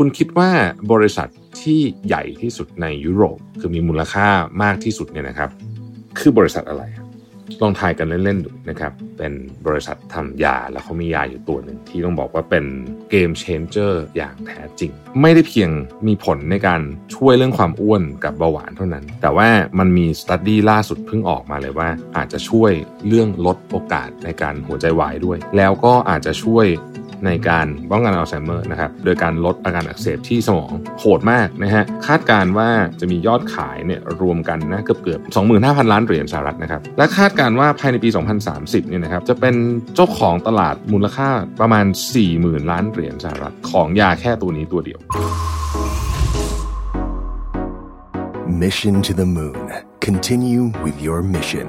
คุณคิดว่าบริษัทที่ใหญ่ที่สุดในยุโรปคือมีมูลค่ามากที่สุดเนี่ยนะครับคือบริษัทอะไรลองทายกันเล่นๆดูนะครับเป็นบริษัททำยาแล้วเขามียาอยู่ตัวหนึ่งที่ต้องบอกว่าเป็นเกมเชนเจอร์อย่างแท้จริงไม่ได้เพียงมีผลในการช่วยเรื่องความอ้วนกับเบาหวานเท่านั้นแต่ว่ามันมีสตั๊ดดี้ล่าสุดเพิ่งออกมาเลยว่าอาจจะช่วยเรื่องลดโอกาสในการหัวใจวายด้วยแล้วก็อาจจะช่วยในการป้องกันอัลไซเมอร์นะครับโดยการลดอาการอักเสบที่สมองโหดมากนะฮะคาดการว่าจะมียอดขายเนี่ยรวมกันนะเกือบ 25,000 ล้านเหรียญสหรัฐนะครับและคาดการว่าภายในปี2030เนี่ยนะครับจะเป็นเจ้าของตลาดมูลค่าประมาณ 40,000 ล้านเหรียญสหรัฐของยาแค่ตัวนี้ตัวเดียว Mission to the Moon Continue with your mission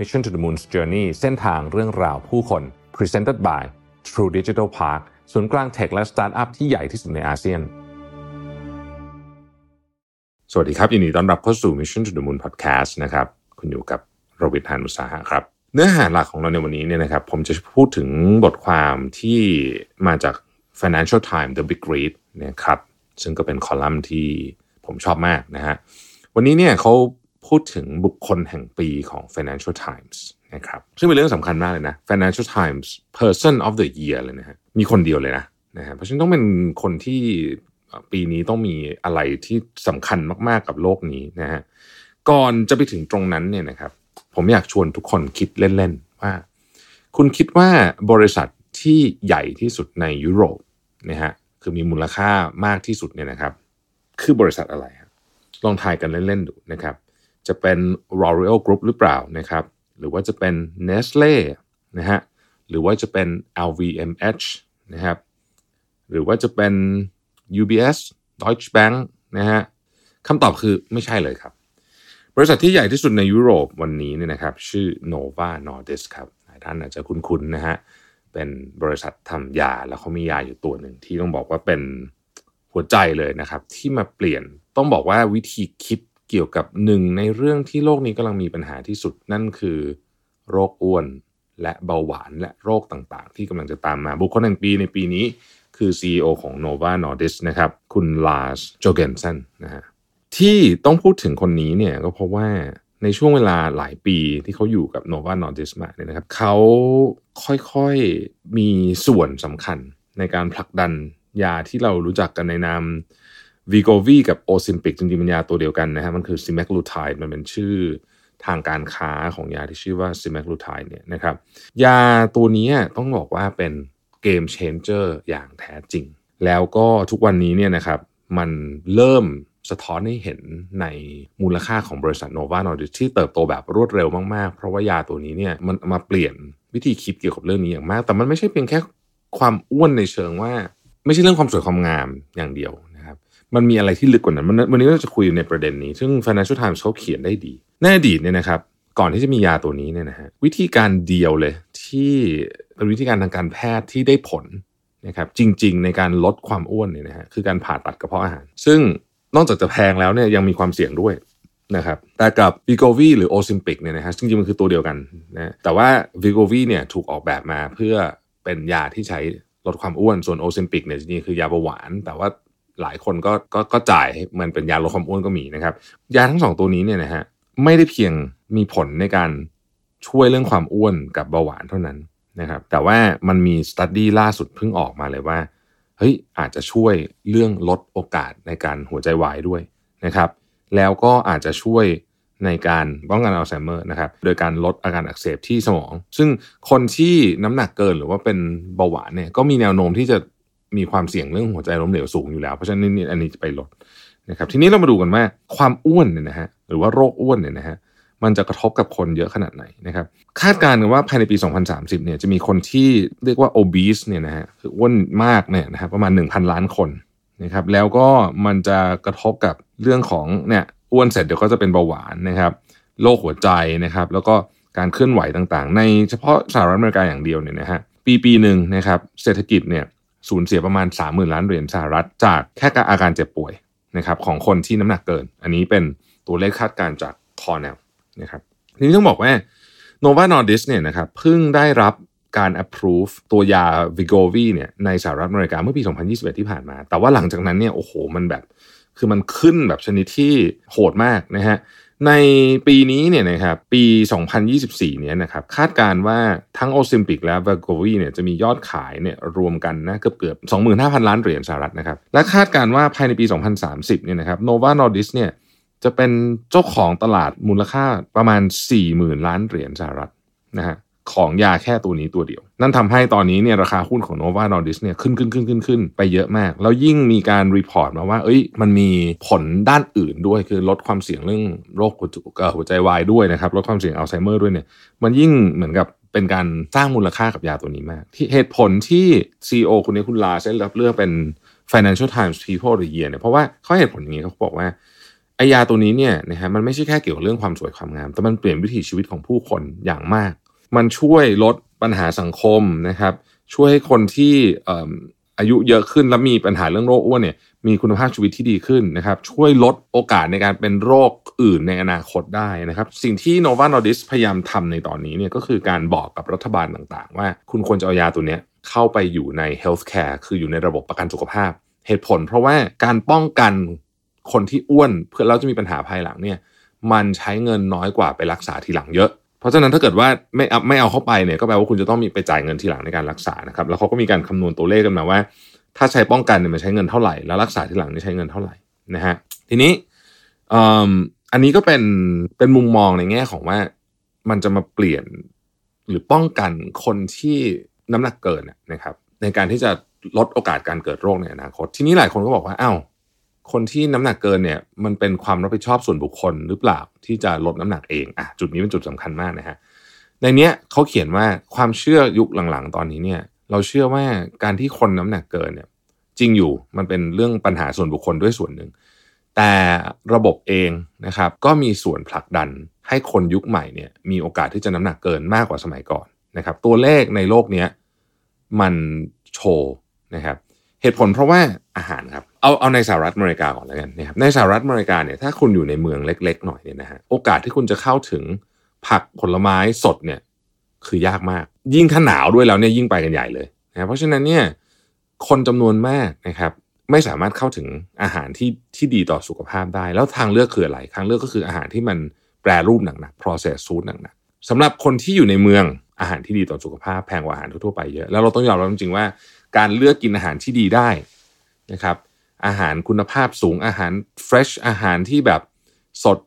Mission to the Moon's Journey เส้นทางเรื่องราวผู้คน Presented by True Digital Park ศูนย์กลางเทคและสตาร์ทอัพที่ใหญ่ที่สุดในอาเซียนสวัสดีครับยินดีต้อนรับเข้าสู่ Mission to the Moon Podcast นะครับคุณอยู่กับโรบิท หาญอุตสาหะครับเนื้อหาหลักของเราในวันนี้เนี่ยนะครับผมจะพูดถึงบทความที่มาจาก Financial Times The Big Read นะครับซึ่งก็เป็นคอลัมน์ที่ผมชอบมากนะฮะวันนี้เนี่ยเขาพูดถึงบุคคลแห่งปีของ Financial Times นะครับซึ่งเป็นเรื่องสำคัญมากเลยนะ Financial Times Person of the Year เลยนะฮะมีคนเดียวเลยนะเพราะฉะนั้นต้องเป็นคนที่ปีนี้ต้องมีอะไรที่สำคัญมากๆกับโลกนี้นะฮะก่อนจะไปถึงตรงนั้นเนี่ยนะครับผมอยากชวนทุกคนคิดเล่นๆว่าคุณคิดว่าบริษัทที่ใหญ่ที่สุดในยุโรปนะฮะคือมีมูลค่ามากที่สุดเนี่ยนะครับคือบริษัทอะไรลองทายกันเล่นๆดูนะครับจะเป็น L'Oréal Group หรือเปล่านะครับหรือว่าจะเป็น Nestle นะฮะหรือว่าจะเป็น LVMH นะครับหรือว่าจะเป็น UBS Deutsche Bank นะฮะคำตอบคือไม่ใช่เลยครับบริษัทที่ใหญ่ที่สุดในยุโรปวันนี้เนี่ยนะครับชื่อ Novo Nordisk ครับท่านอาจจะคุ้นๆนะฮะเป็นบริษัททำยาแล้วเขามียาอยู่ตัวหนึ่งที่ต้องบอกว่าเป็นหัวใจเลยนะครับที่มาเปลี่ยนต้องบอกว่าวิธีคิดเกี่ยวกับหนึ่งในเรื่องที่โลกนี้กำลังมีปัญหาที่สุดนั่นคือโรคอ้วนและเบาหวานและโรคต่างๆที่กำลังจะตามมาบุคคลแห่งปีในปีนี้คือ CEO ของ Novo Nordisk นะครับคุณ Lars Jorgensen นะฮะที่ต้องพูดถึงคนนี้เนี่ยก็เพราะว่าในช่วงเวลาหลายปีที่เขาอยู่กับ Novo Nordisk มาเนี่ยนะครับเขาค่อยๆมีส่วนสำคัญในการผลักดันยาที่เรารู้จักกันในนามWegovy กับ Ozempic จริงๆมันยาตัวเดียวกันนะฮะมันคือ Semaglutide มันเป็นชื่อทางการค้าของยาที่ชื่อว่า Semaglutide เนี่ยนะครับยาตัวนี้ต้องบอกว่าเป็น Game Changer อย่างแท้จริงแล้วก็ทุกวันนี้เนี่ยนะครับมันเริ่มสะท้อนให้เห็นในมูลค่าของบริษัท Novo Nordisk ที่เติบโตแบบรวดเร็วมากๆเพราะว่ายาตัวนี้เนี่ยมันมาเปลี่ยนวิธีคิดเกี่ยวกับเรื่องนี้อย่างมากแต่มันไม่ใช่เพียงแค่ความอ้วนในเชิงว่าไม่ใช่เรื่องความสวยความงามอย่างเดียวมันมีอะไรที่ลึกกว่านั้นวันนี้เราจะคุยในประเด็นนี้ซึ่ง Financial Times เขาเขียนได้ดีในอดีตเนี่ยนะครับก่อนที่จะมียาตัวนี้เนี่ยนะฮะวิธีการเดียวเลยที่เป็นวิธีการทางการแพทย์ที่ได้ผลนะครับจริงๆในการลดความอ้วนเนี่ยนะฮะคือการผ่าตัดกระเพาะอาหารซึ่งนอกจากจะแพงแล้วเนี่ยยังมีความเสี่ยงด้วยนะครับแต่กับ Wegovy หรือ Ozempic เนี่ยนะฮะจริงๆมันคือตัวเดียวกันนะแต่ว่า Wegovy เนี่ยถูกออกแบบมาเพื่อเป็นยาที่ใช้ลดความอ้วนส่วน Ozempic เนี่ยจริงๆคือยาเบาหวานแต่ว่าหลายคนก็จ่ายมันเป็นยาลดความอ้วนก็มีนะครับยาทั้งสองตัวนี้เนี่ยนะฮะไม่ได้เพียงมีผลในการช่วยเรื่องความอ้วนกับเบาหวานเท่านั้นนะครับแต่ว่ามันมีสตั๊ดดี้ล่าสุดเพิ่งออกมาเลยว่าเฮ้ยอาจจะช่วยเรื่องลดโอกาสในการหัวใจวายด้วยนะครับแล้วก็อาจจะช่วยในการป้องกันอัลไซเมอร์นะครับโดยการลดอาการอักเสบที่สมองซึ่งคนที่น้ำหนักเกินหรือว่าเป็นเบาหวานเนี่ยก็มีแนวโน้มที่จะมีความเสี่ยงเรื่องหัวใจล้มเหลวสูงอยู่แล้วเพราะฉะนั้นนี่อันนี้จะไปลดนะครับทีนี้เรามาดูกันว่าความอ้วนเนี่ยนะฮะหรือว่าโรคอ้วนเนี่ยนะฮะมันจะกระทบกับคนเยอะขนาดไหนนะครับคาดการณ์กันว่าภายในปี2030เนี่ยจะมีคนที่เรียกว่า obese เนี่ยนะฮะคืออ้วนมากเนี่ยนะฮะประมาณ 1,000 ล้านคน นะครับแล้วก็มันจะกระทบกับเรื่องของเนี่ยอ้วนเสร็จเดี๋ยวก็จะเป็นเบาหวานนะครับโรคหัวใจนะครับแล้วก็การเคลื่อนไหวต่างๆในเฉพาะสหรัฐอเมริกาอย่างเดียวเนี่ยนะฮะปีหนึ่งนะครับเศรษฐกิจเนี่ยสูญเสียประมาณ 30,000 ล้านเหรียญสหรัฐจากแค่อาการเจ็บป่วยนะครับของคนที่น้ำหนักเกินอันนี้เป็นตัวเลขคาดการณ์จากCornellนะครับทีนี้ต้องบอกว่า Novo Nordisk เนี่ยนะครับเพิ่งได้รับการ approve ตัวยา Wegovy เนี่ยในสหรัฐอเมริกาเมื่อปี 2021 ที่ผ่านมาแต่ว่าหลังจากนั้นเนี่ยโอ้โหมันแบบคือมันขึ้นแบบชนิดที่โหดมากนะฮะในปีนี้เนี่ยนะครับปี 2024 เนี่ยนะครับคาดการณ์ว่าทั้ง Ozempic และ Wegovy เนี่ยจะมียอดขายเนี่ยรวมกันนะเกือบ 25,000 ล้านเหรียญสหรัฐนะครับและคาดการณ์ว่าภายในปี 2030 เนี่ยนะครับ Novo Nordisk เนี่ยจะเป็นเจ้าของตลาดมูลค่าประมาณ 40,000 ล้านเหรียญสหรัฐนะฮะของยาแค่ตัวนี้ตัวเดียวนั่นทำให้ตอนนี้เนี่ยราคาหุ้นของ Novo Nordisk เนี่ยขึ้นไปเยอะมากแล้วยิ่งมีการรีพอร์ตมาว่ามันมีผลด้านอื่นด้วยคือลดความเสี่ยงเรื่องโรคหัวใจวายด้วยนะครับลดความเสี่ยงอัลไซเมอร์ด้วยเนี่ยมันยิ่งเหมือนกับเป็นการสร้างมูลค่ากับยาตัวนี้มากที่เหตุผลที่ CEO คนนี้คุณ Lars ได้รับเลือกเป็น Financial Times People of the Year เนี่ยเพราะว่าเขาเหตุผลอย่างนี้เขาบอกว่าไอยาตัวนี้เนี่ยนะฮะมันไม่ใช่แค่เกี่ยวกับเรื่องความสวยความงามแต่มันเปลี่ยนวิถีชีวิตของผู้คนอย่างมากมันช่วยลดปัญหาสังคมนะครับช่วยให้คนที่อายุเยอะขึ้นและมีปัญหาเรื่องโรคอ้วนเนี่ยมีคุณภาพชีวิตที่ดีขึ้นนะครับช่วยลดโอกาสในการเป็นโรคอื่นในอนาคตได้นะครับสิ่งที่ Novo Nordisk พยายามทำในตอนนี้เนี่ยก็คือการบอกกับรัฐบาลต่างๆว่าคุณควรจะเอายาตัวนี้เข้าไปอยู่ใน healthcare คืออยู่ในระบบประกันสุขภาพเหตุผลเพราะว่าการป้องกันคนที่อ้วนเพื่อเราจะมีปัญหาภายหลังเนี่ยมันใช้เงินน้อยกว่าไปรักษาทีหลังเยอะเพราะฉะนั้นถ้าเกิดว่าไม่เอาเข้าไปเนี่ยก็แปลว่าคุณจะต้องมีไปจ่ายเงินทีหลังในการรักษานะครับแล้วเขาก็มีการคำนวณตัวเลขกันมาว่าถ้าใช้ป้องกันเนี่ยมันใช้เงินเท่าไหร่แล้วรักษาทีหลังนี่ใช้เงินเท่าไหร่นะฮะทีนี้อันนี้ก็เป็นมุมมองในแง่ของว่ามันจะมาเปลี่ยนหรือป้องกันคนที่น้ำหนักเกินนะครับในการที่จะลดโอกาสการเกิดโรคในอนาคตทีนี้หลายคนก็บอกว่าอ้าวคนที่น้ำหนักเกินเนี่ยมันเป็นความรับผิดชอบส่วนบุคคลหรือเปล่าที่จะลดน้ำหนักเองจุดนี้เป็นจุดสำคัญมากนะฮะในเนี้ยเขาเขียนว่าความเชื่อยุคหลังๆตอนนี้เนี่ยเราเชื่อว่าการที่คนน้ำหนักเกินเนี่ยจริงอยู่มันเป็นเรื่องปัญหาส่วนบุคคลด้วยส่วนหนึ่งแต่ระบบเองนะครับก็มีส่วนผลักดันให้คนยุคใหม่เนี่ยมีโอกาสที่จะน้ำหนักเกินมากกว่าสมัยก่อนนะครับตัวเลขในโลกเนี้ยมันโชว์นะครับเหตุผลเพราะว่าอาหารครับเอาในสหรัฐอเมริกาก่อนแล้วกันนะครับในสหรัฐอเมริกาเนี่ยถ้าคุณอยู่ในเมืองเล็กๆหน่อยเนี่ยนะฮะโอกาสที่คุณจะเข้าถึงผักผลไม้สดเนี่ยคือยากมากยิ่งถ้าหนาวด้วยแล้วเนี่ยยิ่งไปกันใหญ่เลยนะเพราะฉะนั้นเนี่ยคนจำนวนมากนะครับไม่สามารถเข้าถึงอาหารที่ดีต่อสุขภาพได้แล้วทางเลือกคืออะไรทางเลือกก็คืออาหารที่มันแปรรูปหนักๆ process food หนักๆสำหรับคนที่อยู่ในเมืองอาหารที่ดีต่อสุขภาพแพงกว่าอาหารทั่วไปเยอะแล้วเราต้องยอมรับจริงๆว่าการเลือกกินอาหารที่ดีได้นะครับอาหารคุณภาพสูงอาหารเฟรชอาหารที่แบบสด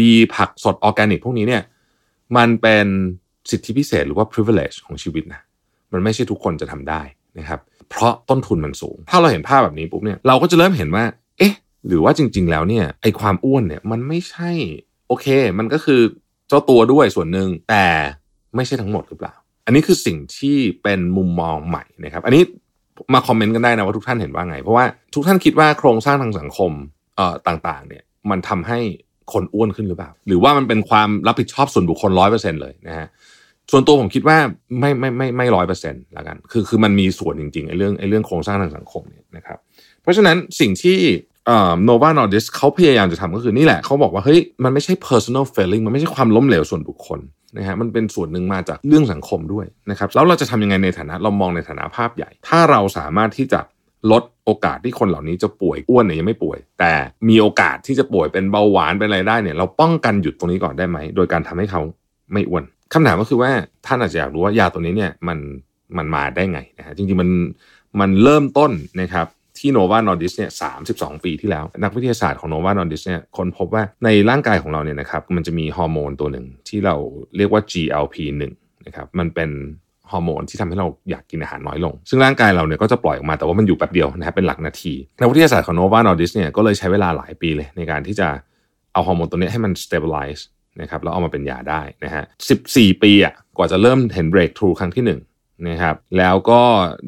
ดีผักสดออร์แกนิกพวกนี้เนี่ยมันเป็นสิทธิพิเศษหรือว่า privilege ของชีวิตนะมันไม่ใช่ทุกคนจะทำได้นะครับเพราะต้นทุนมันสูงถ้าเราเห็นภาพแบบนี้ปุ๊บเนี่ยเราก็จะเริ่มเห็นว่าหรือว่าจริงๆแล้วเนี่ยไอ้ความอ้วนเนี่ยมันไม่ใช่โอเคมันก็คือเจ้าตัวด้วยส่วนหนึ่งแต่ไม่ใช่ทั้งหมดหรือเปล่าอันนี้คือสิ่งที่เป็นมุมมองใหม่นะครับอันนี้มาคอมเมนต์กันได้นะว่าทุกท่านเห็นว่าไงเพราะว่าทุกท่านคิดว่าโครงสร้างทางสังคมต่างๆเนี่ยมันทำให้คนอ้วนขึ้นหรือเปล่าหรือว่ามันเป็นความรับผิดชอบส่วนบุคคล 100% เลยนะฮะส่วนตัวผมคิดว่าไม่ 100% ละกันคือมันมีส่วนจริงๆไอ้เรื่องโครงสร้างทางสังคมเนี่ยนะครับเพราะฉะนั้นสิ่งที่Novo Nordisk เขาพยายามจะทำก็คือนี่แหละเขาบอกว่าเฮ้ยมันไม่ใช่ personal failing มันไม่ใช่ความล้มเหลวส่วนบุคคลนะฮะมันเป็นส่วนหนึ่งมาจากเรื่องสังคมด้วยนะครับแล้วเราจะทำยังไงในฐานะเรามองในฐานะภาพใหญ่ถ้าเราสามารถที่จะลดโอกาสที่คนเหล่านี้จะป่วยอ้วนเนี่ยยังไม่ป่วยแต่มีโอกาสที่จะป่วยเป็นเบาหวานเป็นอะไรได้เนี่ยเราป้องกันหยุดตรงนี้ก่อนได้ไหมโดยการทำให้เขาไม่อ้วนคำถามก็คือว่าท่านอาจจะอยากรู้ว่ายาตัวนี้เนี่ยมันมาได้ไงนะฮะจริงๆมันเริ่มต้นนะครับที่ Novo Nordisk เนี่ย32 ปีที่แล้วนักวิทยาศาสตร์ของ Novo Nordisk เนี่ยค้นพบว่าในร่างกายของเราเนี่ยนะครับมันจะมีฮอร์โมนตัวหนึ่งที่เราเรียกว่า GLP-1 นะครับมันเป็นฮอร์โมนที่ทำให้เราอยากกินอาหารน้อยลงซึ่งร่างกายเราเนี่ยก็จะปล่อยออกมาแต่ว่ามันอยู่แป๊บเดียวนะครับเป็นหลักนาทีนักวิทยาศาสตร์ของ Novo Nordisk เนี่ยก็เลยใช้เวลาหลายปีเลยในการที่จะเอาฮอร์โมนตัวนี้ให้มัน stabilize นะครับแล้วเอามาเป็นยาได้นะฮะ14 ปีกว่าจะเริ่มเห็น breakthrough ครั้งที่1นะครับแล้วก็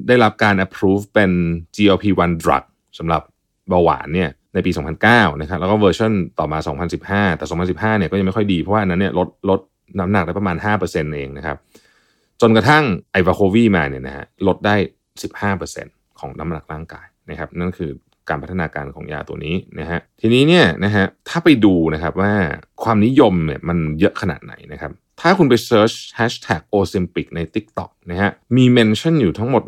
ได้รับการ approve เป็น GLP-1 drug สำหรับ เบาหวานเนี่ยในปี2009นะครับแล้วก็เวอร์ชั่นต่อมา2015แต่2015เนี่ยก็ยังไม่ค่อยดีเพราะว่าอันนั้นเนี่ยลดน้ำหนักได้ประมาณ 5% เองนะครับจนกระทั่งไอวาโควีมาเนี่ยนะฮะลดได้ 15% ของน้ำหนักร่างกายนะครับนั่นคือการพัฒนาการของยาตัวนี้นะฮะทีนี้เนี่ยนะฮะถ้าไปดูนะครับว่าความนิยมเนี่ยมันเยอะขนาดไหนนะครับถ้าคุณไปเสิร์ช #Ozempic ใน TikTok นะฮะมีเมนชั่นอยู่ทั้งหมด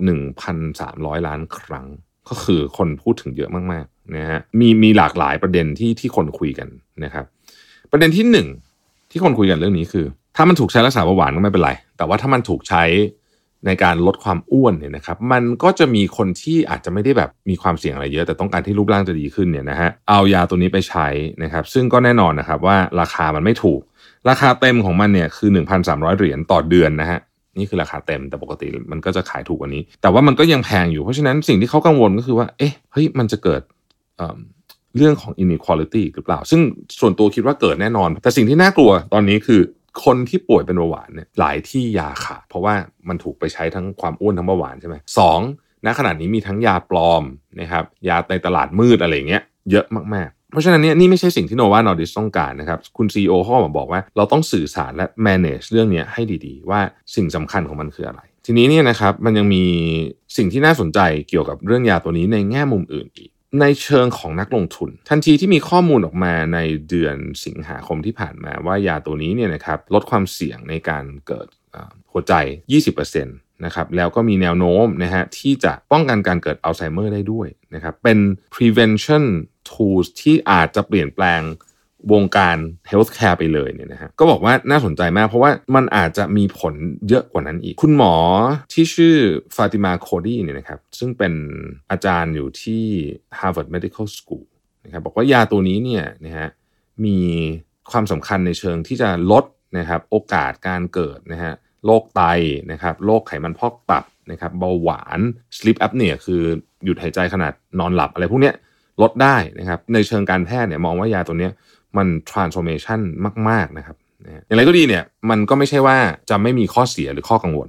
1,300 ล้านครั้งก็คือคนพูดถึงเยอะมากๆนะฮะมีหลากหลายประเด็นที่คนคุยกันนะครับประเด็นที่1ที่คนคุยกันเรื่องนี้คือถ้ามันถูกใช้รักษาเบาหวานก็ไม่เป็นไรแต่ว่าถ้ามันถูกใช้ในการลดความอ้วนเนี่ยนะครับมันก็จะมีคนที่อาจจะไม่ได้แบบมีความเสี่ยงอะไรเยอะแต่ต้องการที่รูปร่างจะดีขึ้นเนี่ยนะฮะเอายาตัวนี้ไปใช้นะครับซึ่งก็แน่นอนนะครับว่าราคามันไม่ถูกราคาเต็มของมันเนี่ยคือ 1,300 เหรียญต่อเดือนนะฮะนี่คือราคาเต็มแต่ปกติมันก็จะขายถูกกว่านี้แต่ว่ามันก็ยังแพงอยู่เพราะฉะนั้นสิ่งที่เขากังวลก็คือว่ามันจะเกิดเรื่องของ inequality หรือเปล่าซึ่งส่วนตัวคิดว่าเกิดแน่นอนแต่สิ่งที่น่ากลัวตอนนี้คือคนที่ป่วยเป็นเบาหวานเนี่ยหลายที่ยาขาดเพราะว่ามันถูกไปใช้ทั้งความอ้วนทั้งเบาหวานใช่ไหม2ณขณะนี้มีทั้งยาปลอมนะครับยาในตลาดมืดอะไรอย่างเงี้ยเยอะมากๆเพราะฉะนั้นเนี่ยนี่ไม่ใช่สิ่งที่ Novo Nordisk ต้องการนะครับคุณ CEO เขาบอกว่าเราต้องสื่อสารและ manage เรื่องนี้ให้ดีๆว่าสิ่งสำคัญของมันคืออะไรทีนี้เนี่ยนะครับมันยังมีสิ่งที่น่าสนใจเกี่ยวกับเรื่องยาตัวนี้ในแง่มุมอื่นอีกในเชิงของนักลงทุนทันทีที่มีข้อมูลออกมาในเดือนสิงหาคมที่ผ่านมาว่ายาตัวนี้เนี่ยนะครับลดความเสี่ยงในการเกิดหัวใจ 20% นะครับแล้วก็มีแนวโน้มนะฮะที่จะป้องกันการเกิดอัลไซเมอร์ได้ด้วยนะครับเป็น prevention tools ที่อาจจะเปลี่ยนแปลงวงการ healthcare ไปเลยเนี่ยนะฮะก็บอกว่าน่าสนใจมากเพราะว่ามันอาจจะมีผลเยอะกว่านั้นอีกคุณหมอที่ชื่อฟาติมาโคดี้เนี่ยนะครับซึ่งเป็นอาจารย์อยู่ที่ Harvard Medical School นะครับบอกว่ายาตัวนี้เนี่ยนะฮะมีความสำคัญในเชิงที่จะลดนะครับโอกาสการเกิดนะฮะโรคไตนะครับโรคไขมันพอกตับนะครับเบาหวาน sleep apnea คือหยุดหายใจขณะนอนหลับอะไรพวกเนี้ยลดได้นะครับในเชิงการแพทย์เนี่ยมองว่ายาตัวเนี้ยมัน transformation มากๆนะครับอย่างไรก็ดีเนี่ยมันก็ไม่ใช่ว่าจะไม่มีข้อเสียหรือข้อกังวล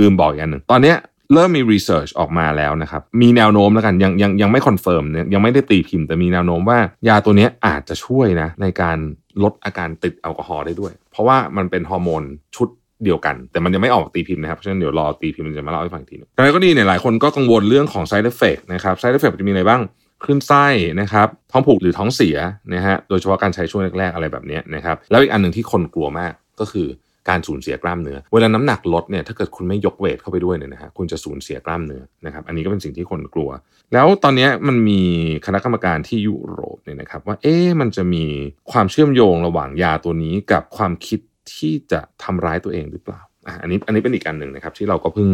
ลืมบอกอีกอันหนึ่งตอนนี้เริ่มมี research ออกมาแล้วนะครับมีแนวโน้มแล้วกันยังไม่ confirm ยังไม่ได้ตีพิมพ์แต่มีแนวโน้มว่ายาตัวนี้อาจจะช่วยนะในการลดอาการติดแอลกอฮอล์ได้ด้วยเพราะว่ามันเป็นฮอร์โมนชุดเดียวกันแต่มันยังไม่ออกตีพิมพ์นะครับเพราะฉะนั้นเดี๋ยวรอตีพิมพ์จะมาเล่าให้ฟังอีกทีนึงอย่างไรก็ดีเนี่ยหลายคนก็กังวลเรื่องของ side effect นะครับ side effect จะมีอะไรบ้างคลื่นไส้นะครับท้องผูกหรือท้องเสียนะฮะโดยเฉพาะการใช้ช่วงแรกๆอะไรแบบนี้นะครับแล้วอีกอันหนึ่งที่คนกลัวมากก็คือการสูญเสียกล้ามเนื้อเวลาน้ำหนักลดเนี่ยถ้าเกิดคุณไม่ยกเวทเข้าไปด้วยเนี่ยนะฮะคุณจะสูญเสียกล้ามเนื้อนะครับอันนี้ก็เป็นสิ่งที่คนกลัวแล้วตอนนี้มันมีคณะกรรมการที่ยุโรปเนี่ยนะครับว่ามันจะมีความเชื่อมโยงระหว่างยาตัวนี้กับความคิดที่จะทำร้ายตัวเองหรือเปล่าอันนี้เป็นอีกอันหนึ่งนะครับที่เราก็เพิ่ง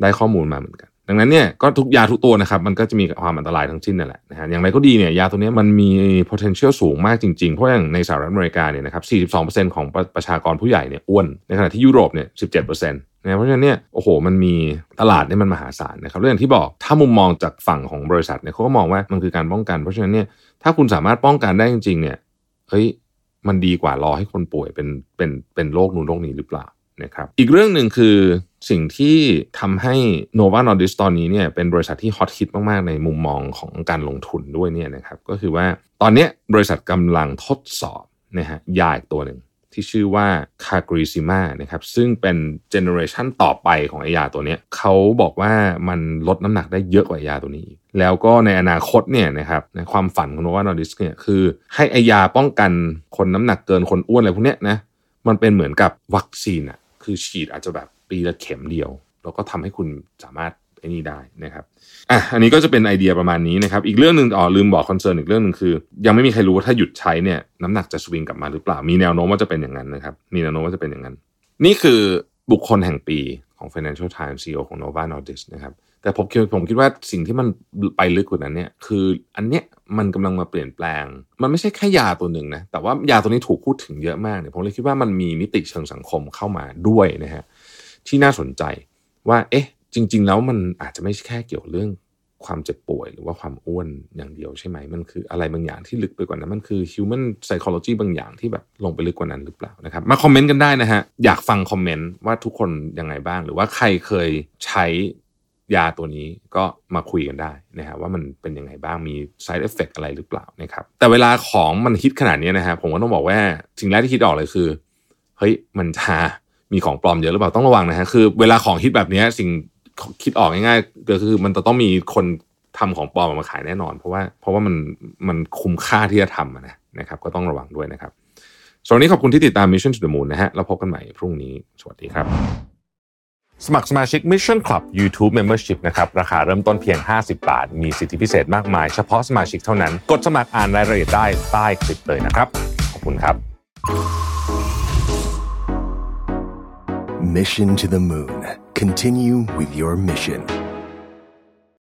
ได้ข้อมูลมาเหมือนกันดังนั้นเนี่ยก็ทุกยาทุกตัวนะครับมันก็จะมีความอันตรายทั้งสิ้นนั่นแหละนะฮะอย่างไรก็ดีเนี่ยยาตัวนี้มันมี potential สูงมากจริงๆเพราะอย่างในสหรัฐอเมริกาเนี่ยนะครับ 42% ของประชากรผู้ใหญ่เนี่ยอ้วนในขณะที่ยุโรปเนี่ย 17% นะเพราะฉะนั้นเนี่ยโอ้โหมันมีตลาดเนี่ยมันมหาศาลนะครับเรื่องที่บอกถ้ามุมมองจากฝั่งของบริษัทเนี่ยเขาก็มองว่ามันคือการป้องกันเพราะฉะนั้นเนี่ยถ้าคุณสามารถป้องกันได้จริงๆเนี่ยมันดีกว่ารอให้คนป่วยเป็นโรคนู้นโรคนี้หรือเปล่านะครับอีกเรื่องนึงคือสิ่งที่ทำให้ Novo Nordisk ตอนนี้เนี่ยเป็นบริษัทที่ฮอตฮิตมากๆในมุมมองของการลงทุนด้วยเนี่ยนะครับก็คือว่าตอนนี้บริษัทกำลังทดสอบนะฮะยาอีกตัวหนึ่งที่ชื่อว่า Cagrisima นะครับซึ่งเป็นเจเนอเรชันต่อไปของไอ้ยาตัวนี้เขาบอกว่ามันลดน้ำหนักได้เยอะกว่ายาตัวนี้อีกแล้วก็ในอนาคตเนี่ยนะครับในความฝันของ Novo Nordisk เนี่ยคือให้ไอ้ยาป้องกันคนน้ำหนักเกินคนอ้วนอะไรพวกเนี้ยนะมันเป็นเหมือนกับวัคซีนอะคือฉีดอาจจะแบบปีละเข็มเดียวแล้วก็ทำให้คุณสามารถไอ้นี่ได้นะครับอันนี้ก็จะเป็นไอเดียประมาณนี้นะครับอีกเรื่องนึงลืมบอกคอนเซิร์นอีกเรื่องนึงคือยังไม่มีใครรู้ว่าถ้าหยุดใช้เนี่ยน้ำหนักจะสวิงกลับมาหรือเปล่ามีแนวโน้มว่าจะเป็นอย่างนั้นนะครับมีแนวโน้มว่าจะเป็นอย่างนั้นนี่คือบุคคลแห่งปีของ Financial Times CEO ของ Novo Nordisk นะครับแต่ผมคิดว่าสิ่งที่มันไปลึกกว่านั้นเนี่ยคืออันเนี้ยมันกำลังมาเปลี่ยนแปลงมันไม่ใช่แค่ยาตัวหนึ่งนะแต่ว่ายาตัวนี้ถูกพูดถึงเยอะมากเนี่ยผมเลยคิดว่ามันมีมิติเชิงสังคมเข้ามาด้วยนะฮะที่น่าสนใจว่าจริงๆแล้วมันอาจจะไม่ใช่แค่เกี่ยวเรื่องความเจ็บป่วยหรือว่าความอ้วนอย่างเดียวใช่ไหมมันคืออะไรบางอย่างที่ลึกไปกว่านั้นมันคือ human psychology บางอย่างที่แบบลงไปลึกกว่านั้นหรือเปล่านะครับมาคอมเมนต์กันได้นะฮะอยากฟังคอมเมนต์ว่าทุกคนยังไงบ้างหรือว่าใครเคยใช้ ยาตัวนี้ก็มาคุยกันได้นะฮะว่ามันเป็นยังไงบ้างมี side effect อะไรหรือเปล่านะครับแต่เวลาของมันฮิตขนาดนี้นะฮะผมก็ต้องบอกว่าสิ่งแรกที่คิดออกเลยคือเฮ้ยมันจะมีของปลอมเยอะหรือเปล่าต้องระวังนะฮะคือเวลาของฮิตแบบนี้สิ่งคิดออกง่ายๆก็คือมันจะต้องมีคนทำของปลอมมาขายแน่นอนเพราะว่ามันคุ้มค่าที่จะทำนะครับก็ต้องระวังด้วยนะครับสำหรับวันนี้ขอบคุณที่ติดตาม Mission to the Moon นะฮะแล้วพบกันใหม่พรุ่งนี้สวัสดีครับสมัครสมาชิก Mission Club YouTube Membership นะครับราคาเริ่มต้นเพียง50 บาทมีสิทธิพิเศษมากมายเฉพาะสมาชิกเท่านั้นกดสมัครอ่านรายละเอียดได้ใต้คลิปเลยนะครับขอบคุณครับ Mission to the Moon Continue with your mission